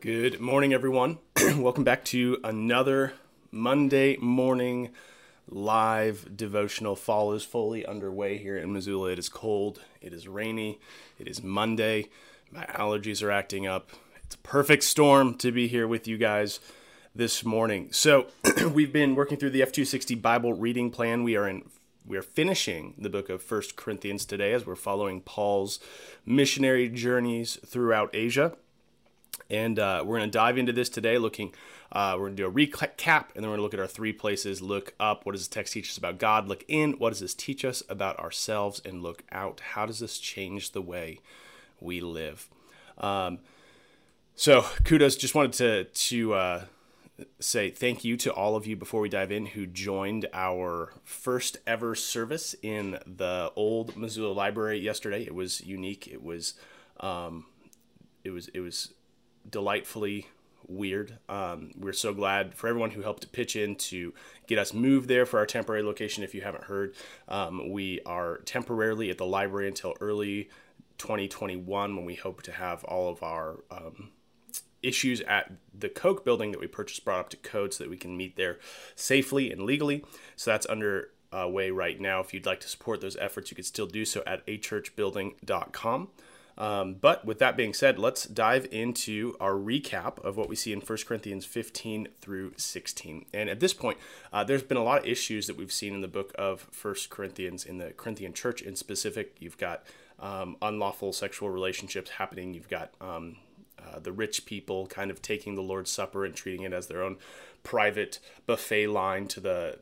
Good morning, everyone. Welcome back to another Monday morning live devotional. Fall is fully underway here in Missoula. It is cold. It is rainy. It is Monday. My allergies are acting up. It's a perfect storm to be here with you guys this morning. So we've been working through the F260 Bible reading plan. We are finishing the book of 1 Corinthians today as we're following Paul's missionary journeys throughout Asia. And we're going to dive into this today, we're going to do a recap, and then we're going to look at our three places: look up, what does the text teach us about God; look in, what does this teach us about ourselves; and look out, how does this change the way we live? So kudos, just wanted to say thank you to all of you before we dive in who joined our first ever service in the old Missoula Library yesterday. It was unique. It was delightfully weird. We're so glad for everyone who helped pitch in to get us moved there for our temporary location. If you haven't heard, we are temporarily at the library until early 2021, when we hope to have all of our issues at the Coke building that we purchased brought up to code so that we can meet there safely and legally. So that's underway right now. If you'd like to support those efforts, you can still do so at achurchbuilding.com. But with that being said, let's dive into our recap of what we see in 1 Corinthians 15 through 16. And at this point, there's been a lot of issues that we've seen in the book of 1 Corinthians, in the Corinthian church in specific. You've got unlawful sexual relationships happening. You've got the rich people kind of taking the Lord's Supper and treating it as their own private buffet line, to the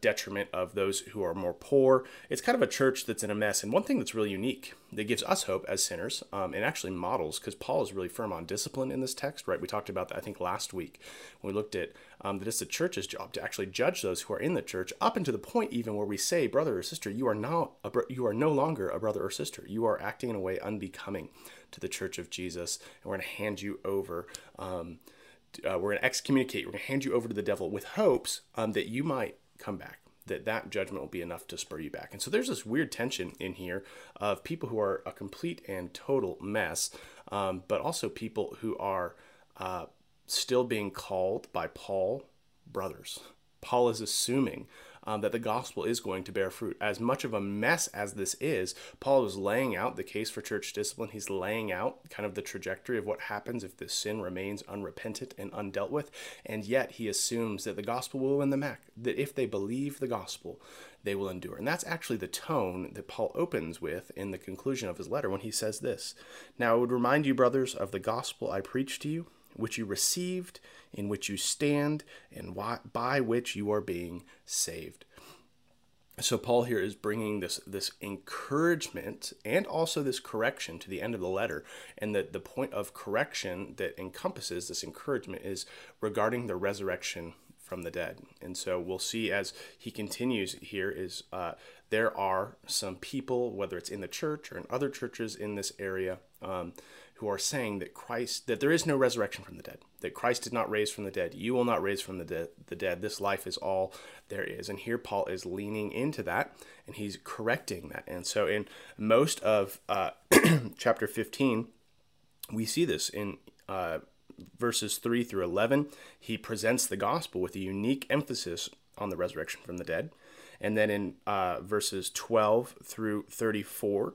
detriment of those who are more poor. It's kind of a church that's in a mess. And one thing that's really unique that gives us hope as sinners, and actually models, because Paul is really firm on discipline in this text, right? We talked about that, I think, last week when we looked at that it's the church's job to actually judge those who are in the church, up and to the point even where we say, brother or sister, you are no longer a brother or sister. You are acting in a way unbecoming to the church of Jesus, and we're going to hand you over. We're going to excommunicate. We're going to hand you over to the devil, with hopes that you might come back, that judgment will be enough to spur you back. And so there's this weird tension in here of people who are a complete and total mess, but also people who are still being called by Paul brothers. Paul is assuming that the gospel is going to bear fruit. As much of a mess as this is, Paul is laying out the case for church discipline. He's laying out kind of the trajectory of what happens if this sin remains unrepentant and undealt with. And yet he assumes that the gospel will win them back, that if they believe the gospel, they will endure. And that's actually the tone that Paul opens with in the conclusion of his letter when he says this: "Now I would remind you, brothers, of the gospel I preached to you, which you received, in which you stand, and by which you are being saved." So Paul here is bringing this encouragement and also this correction to the end of the letter. And that the point of correction that encompasses this encouragement is regarding the resurrection from the dead. And so we'll see as he continues here is there are some people, whether it's in the church or in other churches in this area, who are saying that there is no resurrection from the dead, that Christ did not raise from the dead. You will not raise from the dead. This life is all there is. And here Paul is leaning into that, and he's correcting that. And so in most of chapter 15, we see this in verses 3 through 11. He presents the gospel with a unique emphasis on the resurrection from the dead. And then in verses 12 through 34,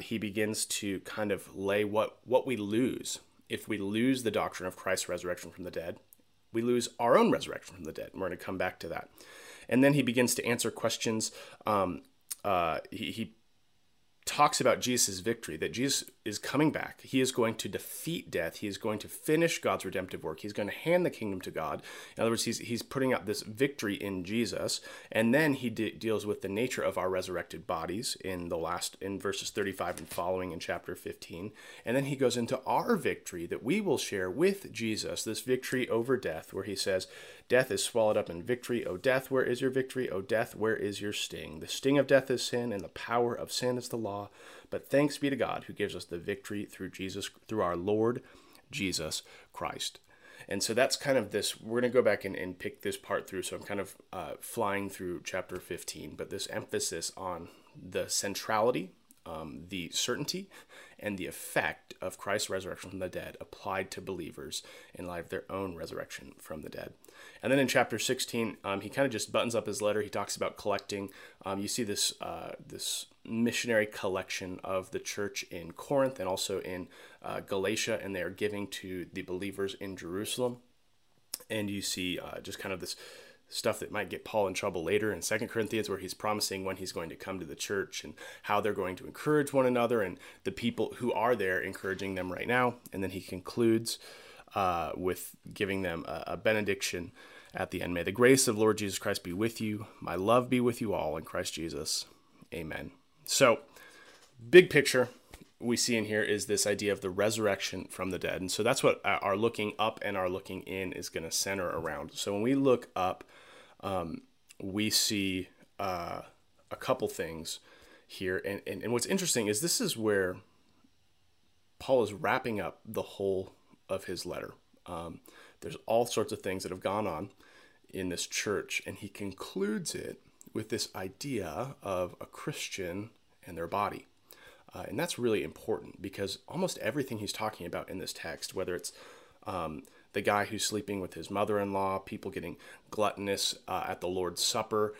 he begins to kind of lay what we lose if we lose the doctrine of Christ's resurrection from the dead. We lose our own resurrection from the dead. We're going to come back to that. And then he begins to answer questions. He talks about Jesus' victory, that Jesus is coming back. He is going to defeat death. He is going to finish God's redemptive work. He's going to hand the kingdom to God. In other words, he's putting up this victory in Jesus. And then he deals with the nature of our resurrected bodies in verses 35 and following in chapter 15. And then he goes into our victory that we will share with Jesus, this victory over death, where he says, "Death is swallowed up in victory. O death, where is your victory? O death, where is your sting? The sting of death is sin, and the power of sin is the law. But thanks be to God, who gives us the victory through our Lord Jesus Christ." And so that's kind of this. We're going to go back and pick this part through. So I'm kind of flying through chapter 15, but this emphasis on the centrality, the certainty, and the effect of Christ's resurrection from the dead applied to believers in light of their own resurrection from the dead. And then in chapter 16, he kind of just buttons up his letter. He talks about collecting. You see this this missionary collection of the church in Corinth and also in Galatia, and they are giving to the believers in Jerusalem. And you see just kind of this stuff that might get Paul in trouble later in 2 Corinthians, where he's promising when he's going to come to the church and how they're going to encourage one another and the people who are there encouraging them right now. And then he concludes with giving them a benediction at the end. May the grace of Lord Jesus Christ be with you. My love be with you all in Christ Jesus. Amen. So, big picture we see in here is this idea of the resurrection from the dead. And so that's what our looking up and our looking in is going to center around. So when we look up, we see a couple things here. And what's interesting is this is where Paul is wrapping up the whole of his letter. There's all sorts of things that have gone on in this church, and he concludes it with this idea of a Christian and their body. And that's really important because almost everything he's talking about in this text, whether it's the guy who's sleeping with his mother-in-law, people getting gluttonous at the Lord's Supper,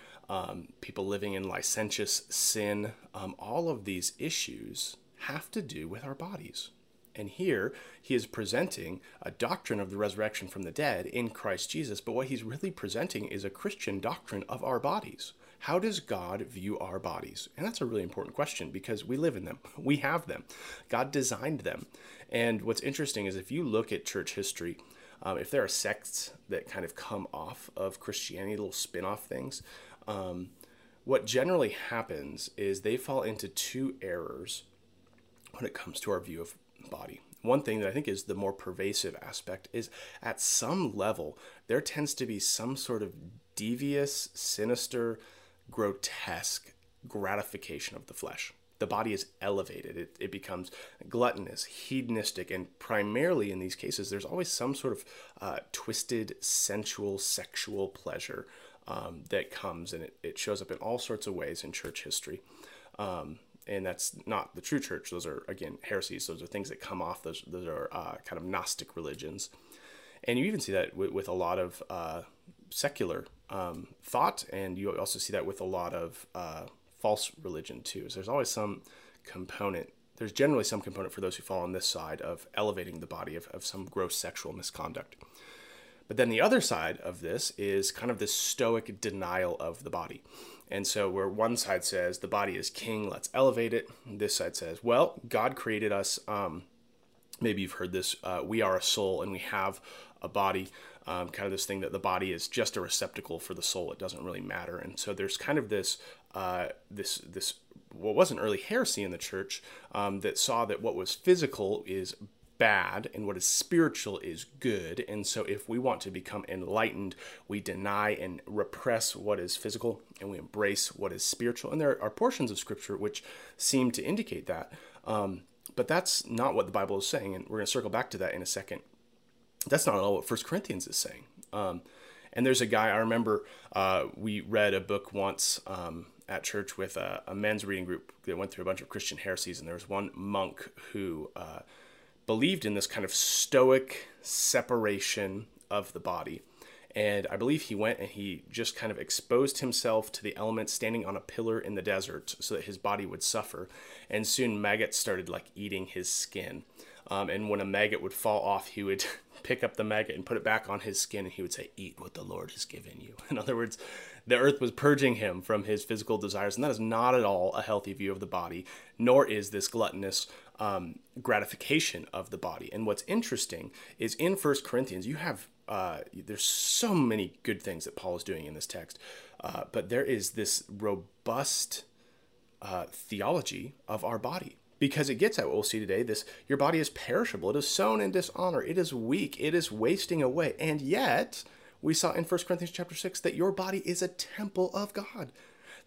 people living in licentious sin, all of these issues have to do with our bodies. And here he is presenting a doctrine of the resurrection from the dead in Christ Jesus, but what he's really presenting is a Christian doctrine of our bodies. How does God view our bodies? And that's a really important question because we live in them. We have them. God designed them. And what's interesting is if you look at church history, if there are sects that kind of come off of Christianity, little spin-off things, what generally happens is they fall into two errors when it comes to our view of body. One thing that I think is the more pervasive aspect is at some level, there tends to be some sort of devious, sinister, grotesque gratification of the flesh. The body is elevated. It becomes gluttonous, hedonistic, and primarily in these cases, there's always some sort of twisted, sensual, sexual pleasure that comes, and it shows up in all sorts of ways in church history. And that's not the true church. Those are, again, heresies. Those are things that come off. Those are kind of Gnostic religions. And you even see that with a lot of secular thought, and you also see that with a lot of false religion too. So there's always some component. There's generally some component for those who fall on this side of elevating the body of some gross sexual misconduct. But then the other side of this is kind of this stoic denial of the body. And so where one side says the body is king, let's elevate it. This side says, well, God created us. Maybe you've heard this. We are a soul and we have a body. Kind of this thing that the body is just a receptacle for the soul. It doesn't really matter. And so there's kind of this, this what wasn't early heresy in the church that saw that what was physical is bad and what is spiritual is good. And so if we want to become enlightened, we deny and repress what is physical and we embrace what is spiritual. And there are portions of scripture which seem to indicate that. But that's not what the Bible is saying. And we're going to circle back to that in a second. That's not at all what 1 Corinthians is saying. And there's a guy, I remember we read a book once at church with a men's reading group that went through a bunch of Christian heresies. And there was one monk who believed in this kind of stoic separation of the body. And I believe he went and he just kind of exposed himself to the elements, standing on a pillar in the desert so that his body would suffer. And soon maggots started like eating his skin. And when a maggot would fall off, he would pick up the maggot and put it back on his skin. And he would say, eat what the Lord has given you. In other words, the earth was purging him from his physical desires. And that is not at all a healthy view of the body, nor is this gluttonous gratification of the body. And what's interesting is in 1 Corinthians, you have, there's so many good things that Paul is doing in this text. But there is this robust theology of our body. Because it gets at what we'll see today, this, your body is perishable, it is sown in dishonor, it is weak, it is wasting away. And yet, we saw in 1 Corinthians chapter 6 that your body is a temple of God,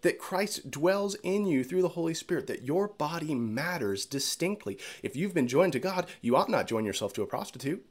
that Christ dwells in you through the Holy Spirit, that your body matters distinctly. If you've been joined to God, you ought not join yourself to a prostitute.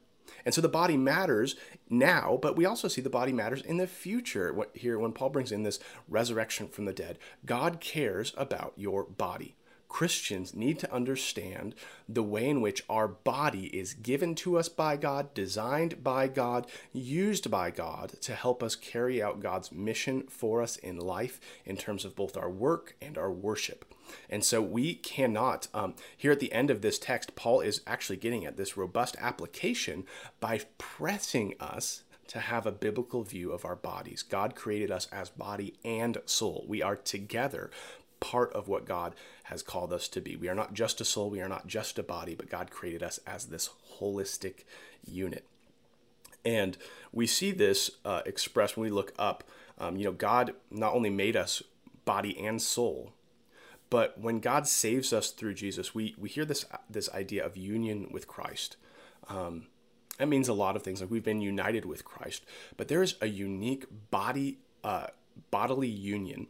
And so the body matters now, but we also see the body matters in the future. Here, when Paul brings in this resurrection from the dead, God cares about your body. Christians need to understand the way in which our body is given to us by God, designed by God, used by God to help us carry out God's mission for us in life in terms of both our work and our worship. And so we cannot, here at the end of this text, Paul is actually getting at this robust application by pressing us to have a biblical view of our bodies. God created us as body and soul. We are together part of what God has called us to be. We are not just a soul, we are not just a body, but God created us as this holistic unit. And we see this expressed when we look up. God not only made us body and soul, but when God saves us through Jesus, we hear this idea of union with Christ. That means a lot of things. Like, we've been united with Christ, but there is a unique bodily union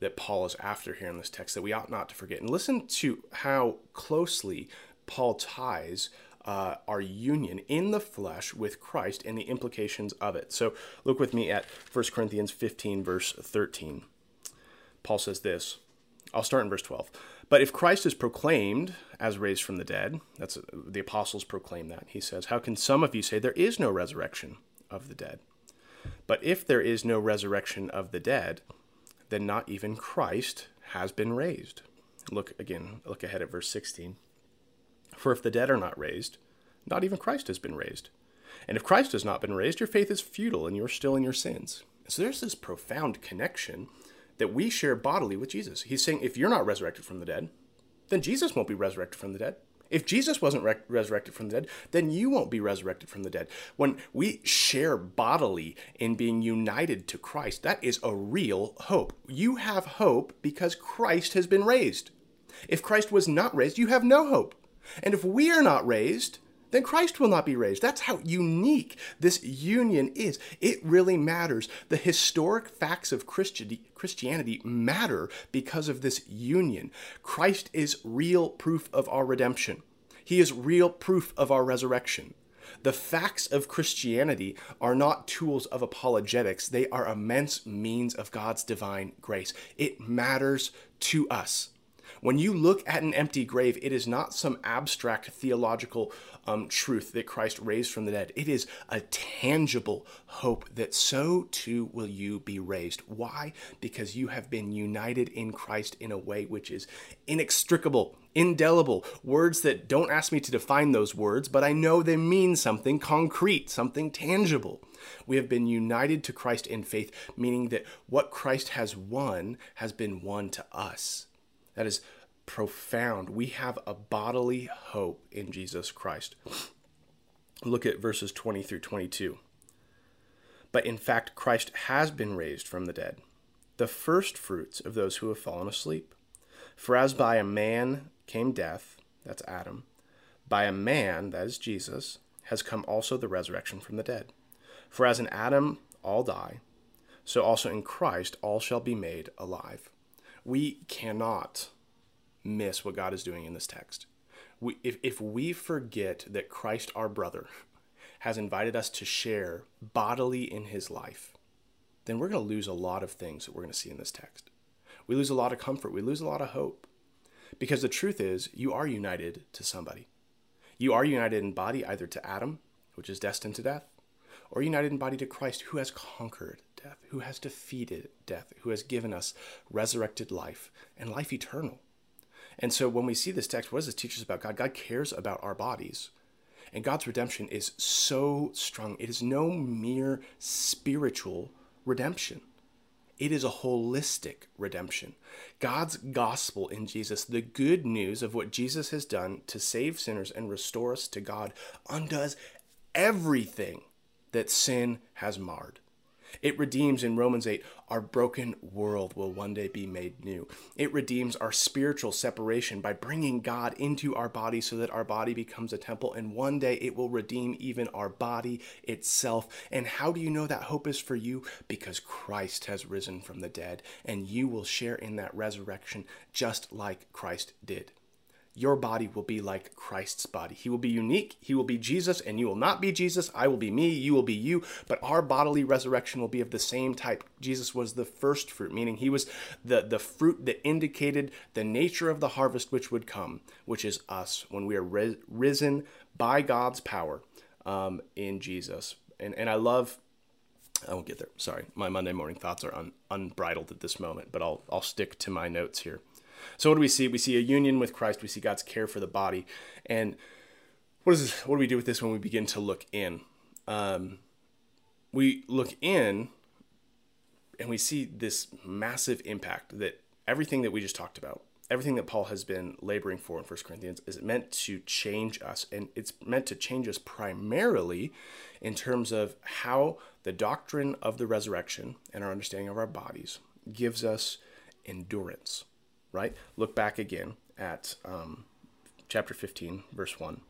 that Paul is after here in this text that we ought not to forget. And listen to how closely Paul ties our union in the flesh with Christ and the implications of it. So look with me at 1 Corinthians 15, verse 13. Paul says this. I'll start in verse 12. But if Christ is proclaimed as raised from the dead, that's the apostles proclaim that. He says, how can some of you say there is no resurrection of the dead? But if there is no resurrection of the dead, then not even Christ has been raised. Look ahead at verse 16. For if the dead are not raised, not even Christ has been raised. And if Christ has not been raised, your faith is futile and you're still in your sins. So there's this profound connection that we share bodily with Jesus. He's saying, if you're not resurrected from the dead, then Jesus won't be resurrected from the dead. If Jesus wasn't resurrected from the dead, then you won't be resurrected from the dead. When we share bodily in being united to Christ, that is a real hope. You have hope because Christ has been raised. If Christ was not raised, you have no hope. And if we are not raised, then Christ will not be raised. That's how unique this union is. It really matters. The historic facts of Christianity matter because of this union. Christ is real proof of our redemption. He is real proof of our resurrection. The facts of Christianity are not tools of apologetics. They are immense means of God's divine grace. It matters to us. When you look at an empty grave, it is not some abstract theological truth that Christ raised from the dead. It is a tangible hope that so too will you be raised. Why? Because you have been united in Christ in a way which is inextricable, indelible. Words that don't ask me to define those words, but I know they mean something concrete, something tangible. We have been united to Christ in faith, meaning that what Christ has won has been won to us. That is profound. We have a bodily hope in Jesus Christ. Look at verses 20 through 22. But in fact, Christ has been raised from the dead, the first fruits of those who have fallen asleep. For as by a man came death, that's Adam, by a man, that is Jesus, has come also the resurrection from the dead. For as in Adam all die, so also in Christ all shall be made alive. We cannot miss what God is doing in this text. If we forget that Christ, our brother, has invited us to share bodily in his life, then we're going to lose a lot of things that we're going to see in this text. We lose a lot of comfort. We lose a lot of hope. Because the truth is, you are united to somebody. You are united in body either to Adam, which is destined to death, or united in body to Christ, who has conquered death, who has defeated death, who has given us resurrected life and life eternal. And so when we see this text, what does this teach us about God? God cares about our bodies. And God's redemption is so strong. It is no mere spiritual redemption. It is a holistic redemption. God's gospel in Jesus, the good news of what Jesus has done to save sinners and restore us to God, undoes everything that sin has marred. It redeems, in Romans 8, our broken world will one day be made new. It redeems our spiritual separation by bringing God into our body so that our body becomes a temple, and one day it will redeem even our body itself. And how do you know that hope is for you? Because Christ has risen from the dead, and you will share in that resurrection just like Christ did. your body will be like Christ's body. He will be unique. He will be Jesus, and you will not be Jesus. I will be me. You will be you. But our bodily resurrection will be of the same type. Jesus was the first fruit, meaning he was the fruit that indicated the nature of the harvest which would come, which is us when we are risen by God's power in Jesus. And I love... I won't get there. Sorry. My Monday morning thoughts are unbridled at this moment, but I'll stick to my notes here. So what do we see? We see a union with Christ. We see God's care for the body. And what is this? What do we do with this when we begin to look in? We look in and we see this massive impact that everything that we just talked about, everything that Paul has been laboring for in 1 Corinthians is meant to change us. And it's meant to change us primarily in terms of how the doctrine of the resurrection and our understanding of our bodies gives us endurance, right? Look back again at chapter 15, verse 1.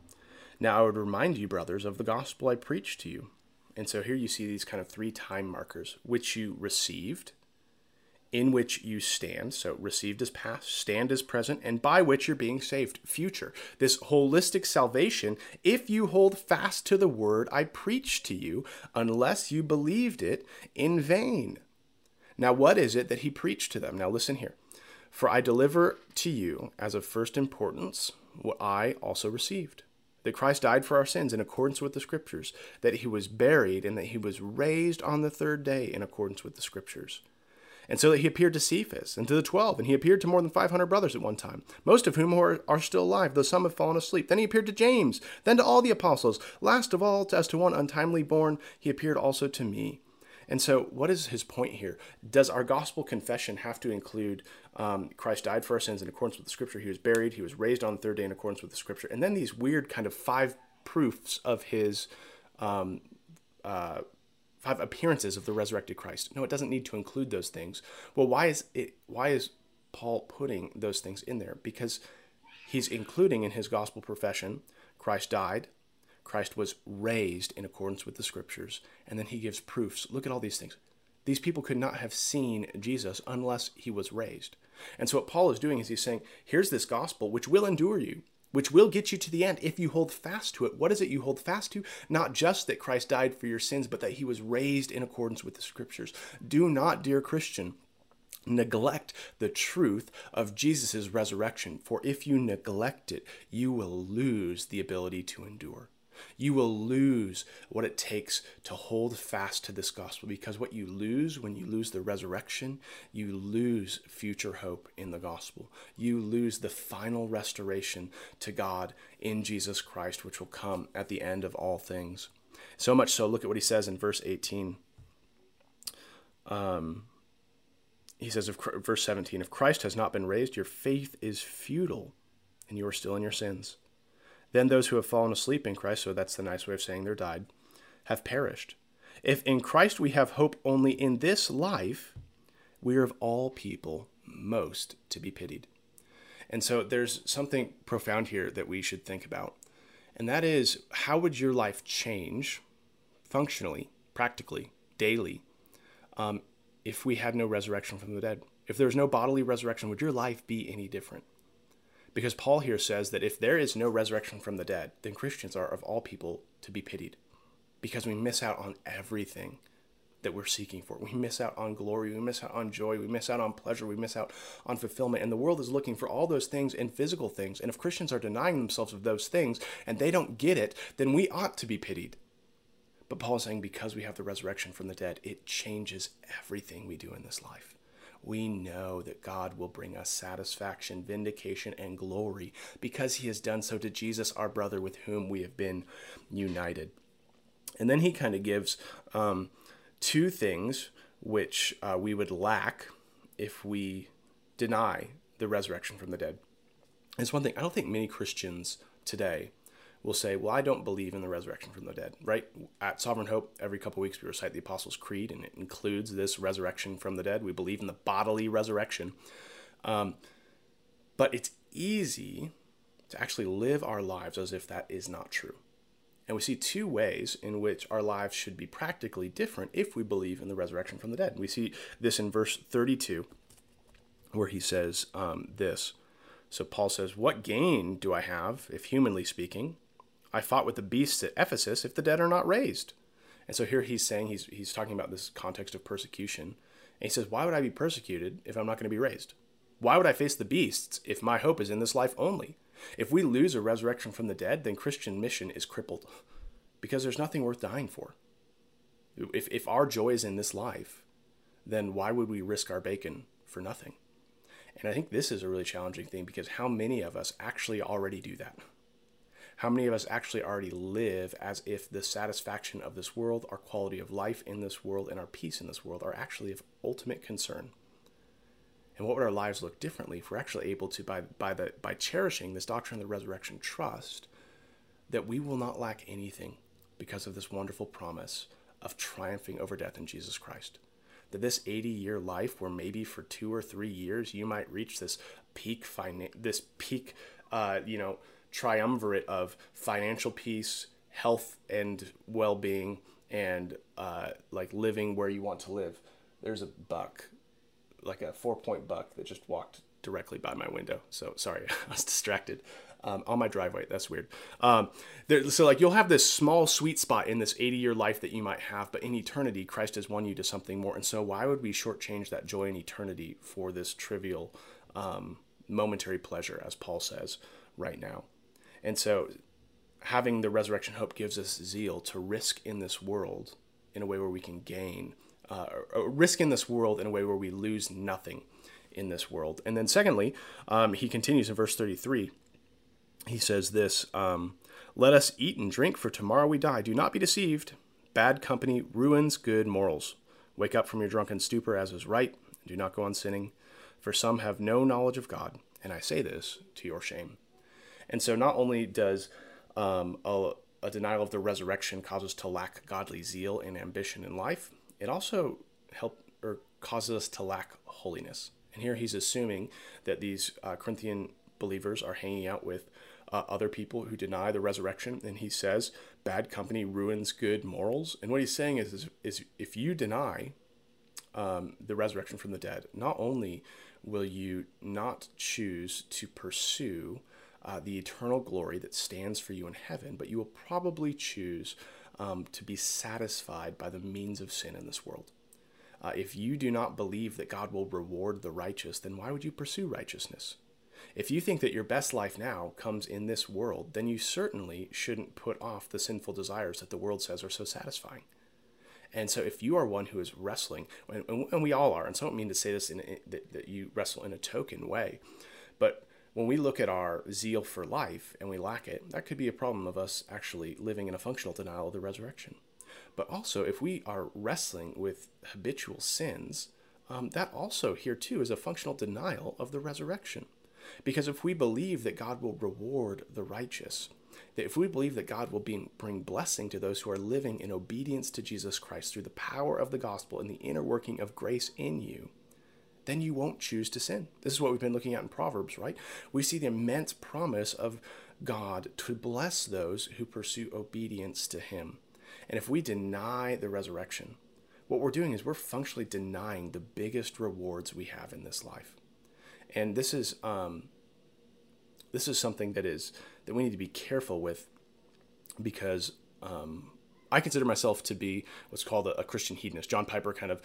Now I would remind you, brothers, of the gospel I preached to you. And so here you see these kind of three time markers, which you received, in which you stand, so received as past, stand as present, and by which you're being saved, future. This holistic salvation, if you hold fast to the word I preached to you, unless you believed it in vain. Now what is it that he preached to them? Now listen here. For I deliver to you as of first importance what I also received, that Christ died for our sins in accordance with the Scriptures, that he was buried, and that he was raised on the third day in accordance with the Scriptures. And so that he appeared to Cephas and to the 12, and he appeared to more than 500 brothers at one time, most of whom are still alive, though some have fallen asleep. Then he appeared to James, then to all the apostles. Last of all, as to one untimely born, he appeared also to me. And so what is his point here? Does our gospel confession have to include Christ died for our sins in accordance with the Scripture, he was buried, he was raised on the third day in accordance with the Scripture, and then these weird kind of five proofs of his five appearances of the resurrected Christ? No, it doesn't need to include those things. Well, why is Paul putting those things in there? Because he's including in his gospel profession, Christ died, Christ was raised in accordance with the Scriptures, and then he gives proofs. Look at all these things. These people could not have seen Jesus unless he was raised. And so what Paul is doing is he's saying, here's this gospel which will endure you, which will get you to the end if you hold fast to it. What is it you hold fast to? Not just that Christ died for your sins, but that he was raised in accordance with the Scriptures. Do not, dear Christian, neglect the truth of Jesus' resurrection, for if you neglect it, you will lose the ability to endure. You will lose what it takes to hold fast to this gospel, because what you lose when you lose the resurrection, you lose future hope in the gospel. You lose the final restoration to God in Jesus Christ, which will come at the end of all things. So much so, look at what he says in verse 18. He says, verse 17, if Christ has not been raised, your faith is futile and you are still in your sins. Then those who have fallen asleep in Christ, so that's the nice way of saying they're died, have perished. If in Christ we have hope only in this life, we are of all people most to be pitied. And so there's something profound here that we should think about. And that is, how would your life change functionally, practically, daily, if we had no resurrection from the dead? If there's no bodily resurrection, would your life be any different? Because Paul here says that if there is no resurrection from the dead, then Christians are of all people to be pitied, because we miss out on everything that we're seeking for. We miss out on glory. We miss out on joy. We miss out on pleasure. We miss out on fulfillment. And the world is looking for all those things and physical things. And if Christians are denying themselves of those things and they don't get it, then we ought to be pitied. But Paul is saying, because we have the resurrection from the dead, it changes everything we do in this life. We know that God will bring us satisfaction, vindication, and glory because he has done so to Jesus, our brother, with whom we have been united. And then he kind of gives two things which we would lack if we deny the resurrection from the dead. It's one thing, I don't think many Christians today will say, well, I don't believe in the resurrection from the dead, right? At Sovereign Hope, every couple weeks we recite the Apostles' Creed, and it includes this resurrection from the dead. We believe in the bodily resurrection. But it's easy to actually live our lives as if that is not true. And we see two ways in which our lives should be practically different if we believe in the resurrection from the dead. We see this in verse 32, where he says this, So Paul says, what gain do I have, if humanly speaking? I fought with the beasts at Ephesus if the dead are not raised. And so here he's saying, he's talking about this context of persecution. And he says, why would I be persecuted if I'm not going to be raised? Why would I face the beasts if my hope is in this life only? If we lose a resurrection from the dead, then Christian mission is crippled because there's nothing worth dying for. If our joy is in this life, then why would we risk our bacon for nothing? And I think this is a really challenging thing because how many of us actually already do that? How many of us actually already live as if the satisfaction of this world, our quality of life in this world, and our peace in this world are actually of ultimate concern? And what would our lives look differently if we're actually able to, by cherishing this doctrine of the resurrection, trust that we will not lack anything because of this wonderful promise of triumphing over death in Jesus Christ? That this 80-year life, where maybe for 2 or 3 years you might reach this peak triumvirate of financial peace, health and well-being, and like living where you want to live. There's a buck, like a 4-point buck that just walked directly by my window. So sorry, I was distracted on my driveway. That's weird. So like you'll have this small sweet spot in this 80-year life that you might have, but in eternity, Christ has won you to something more. And so why would we shortchange that joy in eternity for this trivial, momentary pleasure, as Paul says right now? And so having the resurrection hope gives us zeal to risk in this world in a way where we can gain, risk in this world in a way where we lose nothing in this world. And then secondly, he continues in verse 33. He says this, let us eat and drink, for tomorrow we die. Do not be deceived. Bad company ruins good morals. Wake up from your drunken stupor, as is right. Do not go on sinning, for some have no knowledge of God. And I say this to your shame. And so not only does a denial of the resurrection cause us to lack godly zeal and ambition in life, it also causes us to lack holiness. And here he's assuming that these Corinthian believers are hanging out with other people who deny the resurrection. And he says, bad company ruins good morals. And what he's saying is if you deny the resurrection from the dead, not only will you not choose to pursue the eternal glory that stands for you in heaven, but you will probably choose to be satisfied by the means of sin in this world. If you do not believe that God will reward the righteous, then why would you pursue righteousness? If you think that your best life now comes in this world, then you certainly shouldn't put off the sinful desires that the world says are so satisfying. And so if you are one who is wrestling, and we all are, and so I don't mean to say this that you wrestle in a token way, but when we look at our zeal for life and we lack it, that could be a problem of us actually living in a functional denial of the resurrection. But also, if we are wrestling with habitual sins, that also here too is a functional denial of the resurrection. Because if we believe that God will reward the righteous, that if we believe that God will bring blessing to those who are living in obedience to Jesus Christ through the power of the gospel and the inner working of grace in you, then you won't choose to sin. This is what we've been looking at in Proverbs, right? We see the immense promise of God to bless those who pursue obedience to him. And if we deny the resurrection, what we're doing is we're functionally denying the biggest rewards we have in this life. And this is something that we need to be careful with, because I consider myself to be what's called a Christian hedonist. John Piper kind of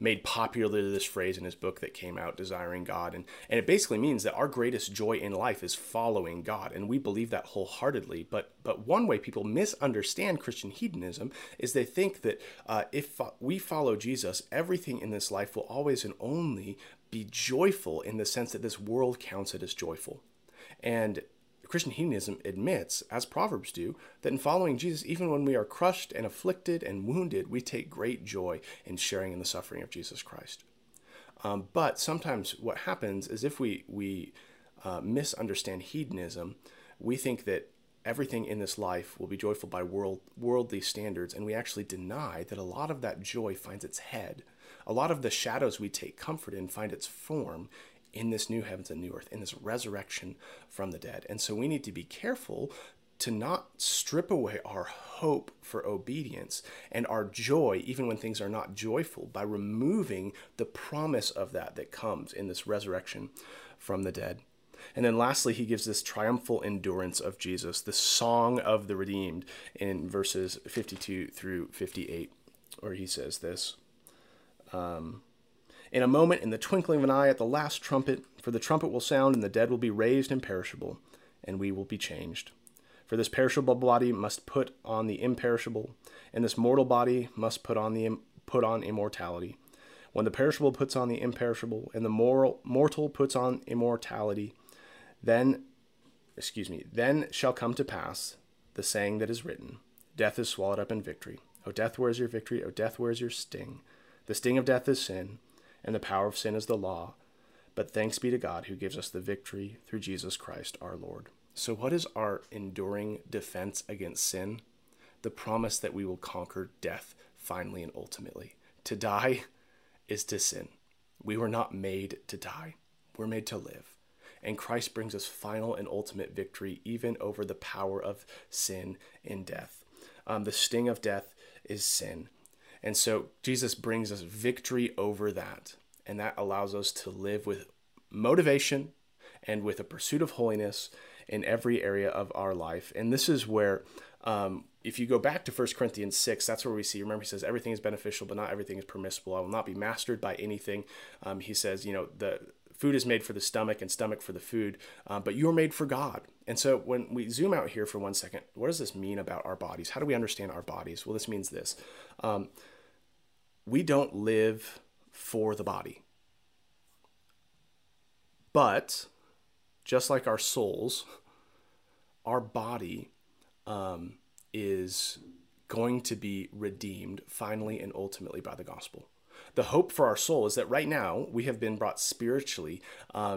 made popular this phrase in his book that came out, Desiring God. And it basically means that our greatest joy in life is following God. And we believe that wholeheartedly. But one way people misunderstand Christian hedonism is they think that if we follow Jesus, everything in this life will always and only be joyful in the sense that this world counts it as joyful. And Christian hedonism admits, as Proverbs do, that in following Jesus, even when we are crushed and afflicted and wounded, we take great joy in sharing in the suffering of Jesus Christ. But sometimes what happens is if we misunderstand hedonism, we think that everything in this life will be joyful by worldly standards, and we actually deny that a lot of that joy finds its head. A lot of the shadows we take comfort in find its form in this new heavens and new earth, in this resurrection from the dead. And so we need to be careful to not strip away our hope for obedience and our joy, even when things are not joyful, by removing the promise of that comes in this resurrection from the dead. And then lastly, he gives this triumphal endurance of Jesus, the song of the redeemed in verses 52 through 58, where he says this, in a moment, in the twinkling of an eye, at the last trumpet, for the trumpet will sound and the dead will be raised imperishable, and we will be changed. For this perishable body must put on the imperishable, and this mortal body must put on immortality. When the perishable puts on the imperishable, and the mortal puts on immortality, then shall come to pass the saying that is written, death is swallowed up in victory. O death, where is your victory? O death, where is your sting? The sting of death is sin, and the power of sin is the law. But thanks be to God who gives us the victory through Jesus Christ our Lord. So what is our enduring defense against sin? The promise that we will conquer death finally and ultimately. To die is to sin. We were not made to die. We're made to live. And Christ brings us final and ultimate victory even over the power of sin and death. The sting of death is sin. And so Jesus brings us victory over that. And that allows us to live with motivation and with a pursuit of holiness in every area of our life. And this is where, if you go back to 1 Corinthians 6, that's where we see, remember, he says, everything is beneficial, but not everything is permissible. I will not be mastered by anything. He says, the food is made for the stomach and stomach for the food, but you are made for God. And so when we zoom out here for 1 second, what does this mean about our bodies? How do we understand our bodies? Well, this means this. We don't live for the body, but just like our souls, our body is going to be redeemed finally and ultimately by the gospel. The hope for our soul is that right now we have been brought spiritually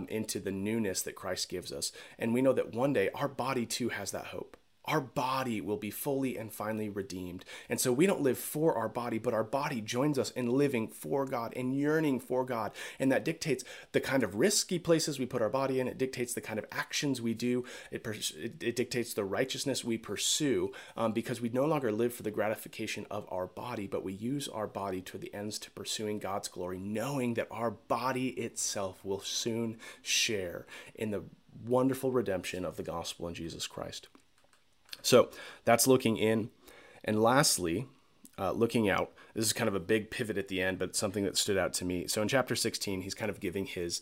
into the newness that Christ gives us. And we know that one day our body too has that hope. Our body will be fully and finally redeemed. And so we don't live for our body, but our body joins us in living for God and yearning for God. And that dictates the kind of risky places we put our body in. It dictates the kind of actions we do. It dictates the righteousness we pursue, because we no longer live for the gratification of our body, but we use our body to the ends to pursuing God's glory, knowing that our body itself will soon share in the wonderful redemption of the gospel in Jesus Christ. So that's looking in. And lastly, looking out. This is kind of a big pivot at the end, but something that stood out to me. So in chapter 16, he's kind of giving his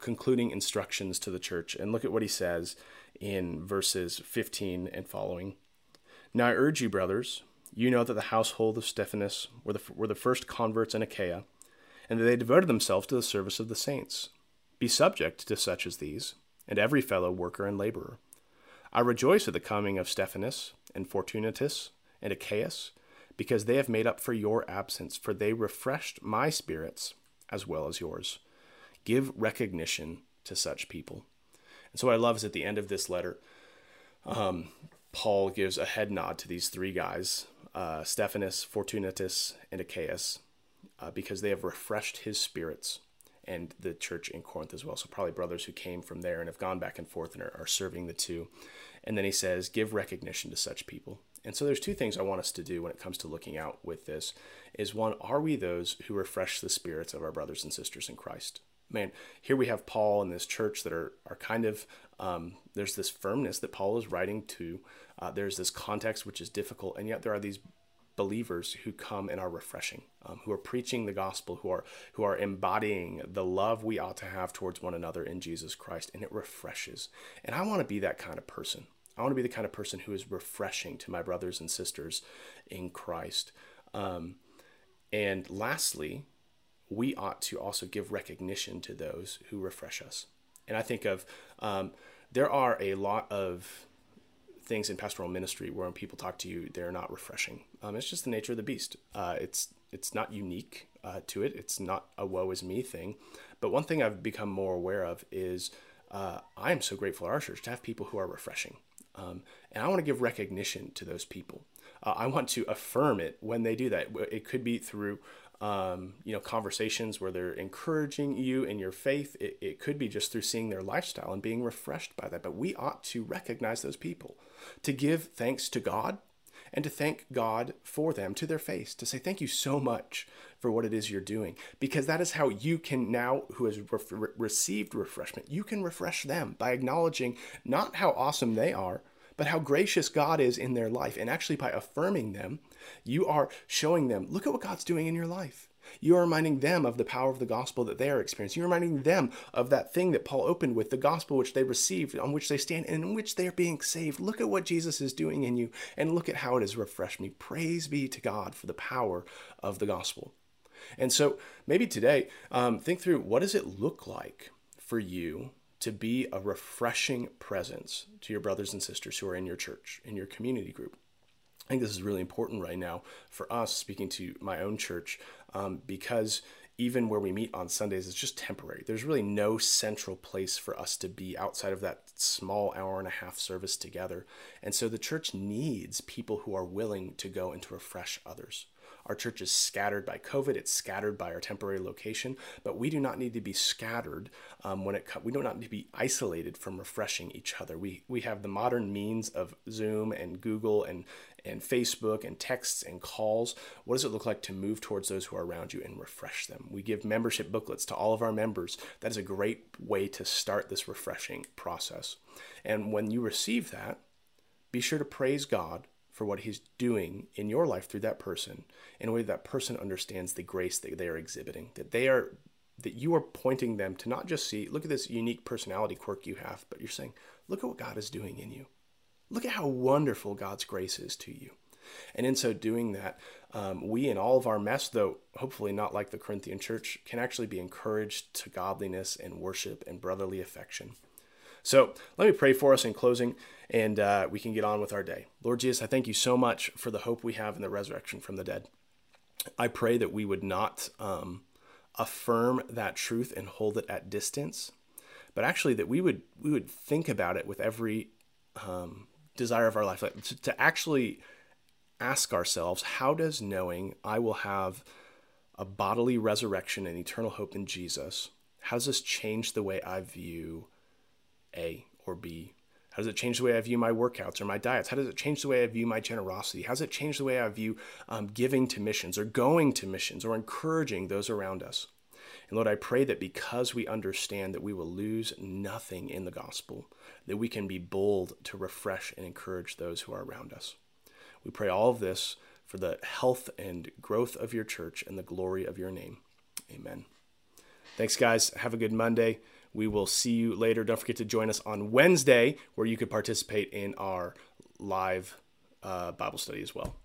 concluding instructions to the church. And look at what he says in verses 15 and following. Now I urge you, brothers, you know that the household of Stephanas were the first converts in Achaia, and that they devoted themselves to the service of the saints. Be subject to such as these, and every fellow worker and laborer. I rejoice at the coming of Stephanas and Fortunatus and Achaeus, because they have made up for your absence, for they refreshed my spirits as well as yours. Give recognition to such people. And so what I love is at the end of this letter, Paul gives a head nod to these three guys, Stephanas, Fortunatus, and Achaeus, because they have refreshed his spirits. And the church in Corinth as well. So probably brothers who came from there and have gone back and forth and are serving the two. And then he says, give recognition to such people. And so there's two things I want us to do when it comes to looking out with this is one, are we those who refresh the spirits of our brothers and sisters in Christ? Man, here we have Paul and this church that are kind of, there's this firmness that Paul is writing to. There's this context which is difficult. And yet there are these believers who come and are refreshing, who are preaching the gospel, who are embodying the love we ought to have towards one another in Jesus Christ, and it refreshes. And I want to be that kind of person. I want to be the kind of person who is refreshing to my brothers and sisters in Christ. And lastly, we ought to also give recognition to those who refresh us. And I think of, there are a lot of things in pastoral ministry where when people talk to you, they're not refreshing. It's just the nature of the beast. It's not unique to it. It's not a woe is me thing. But one thing I've become more aware of is I am so grateful at our church to have people who are refreshing. And I want to give recognition to those people. I want to affirm it when they do that. It could be through conversations where they're encouraging you in your faith. It could be just through seeing their lifestyle and being refreshed by that. But we ought to recognize those people, to give thanks to God and to thank God for them to their face, to say thank you so much for what it is you're doing, because that is how you can now, who has received refreshment, you can refresh them by acknowledging not how awesome they are, but how gracious God is in their life. And actually by affirming them, you are showing them, look at what God's doing in your life. You are reminding them of the power of the gospel that they are experiencing. You're reminding them of that thing that Paul opened with, the gospel which they received, on which they stand, and in which they are being saved. Look at what Jesus is doing in you, and look at how it has refreshed me. Praise be to God for the power of the gospel. And so maybe today, think through, what does it look like for you to be a refreshing presence to your brothers and sisters who are in your church, in your community group? I think this is really important right now for us, speaking to my own church, because even where we meet on Sundays, it's just temporary. There's really no central place for us to be outside of that small hour and a half service together. And so the church needs people who are willing to go and to refresh others. Our church is scattered by COVID. It's scattered by our temporary location, but we do not need to be scattered we do not need to be isolated from refreshing each other. We have the modern means of Zoom and Google and Facebook and texts and calls. What does it look like to move towards those who are around you and refresh them? We give membership booklets to all of our members. That is a great way to start this refreshing process. And when you receive that, be sure to praise God for what he's doing in your life through that person, in a way that person understands the grace that they are exhibiting, that you are pointing them to not just see, look at this unique personality quirk you have, but you're saying, look at what God is doing in you. Look at how wonderful God's grace is to you. And in so doing that, we in all of our mess, though hopefully not like the Corinthian church, can actually be encouraged to godliness and worship and brotherly affection. So let me pray for us in closing, and we can get on with our day. Lord Jesus, I thank you so much for the hope we have in the resurrection from the dead. I pray that we would not affirm that truth and hold it at distance, but actually that we would think about it with every desire of our life, like to actually ask ourselves, how does knowing I will have a bodily resurrection and eternal hope in Jesus, how does this change the way I view A or B? How does it change the way I view my workouts or my diets? How does it change the way I view my generosity? How does it change the way I view giving to missions or going to missions or encouraging those around us? And Lord, I pray that because we understand that we will lose nothing in the gospel, that we can be bold to refresh and encourage those who are around us. We pray all of this for the health and growth of your church and the glory of your name. Amen. Thanks, guys. Have a good Monday. We will see you later. Don't forget to join us on Wednesday, where you could participate in our live Bible study as well.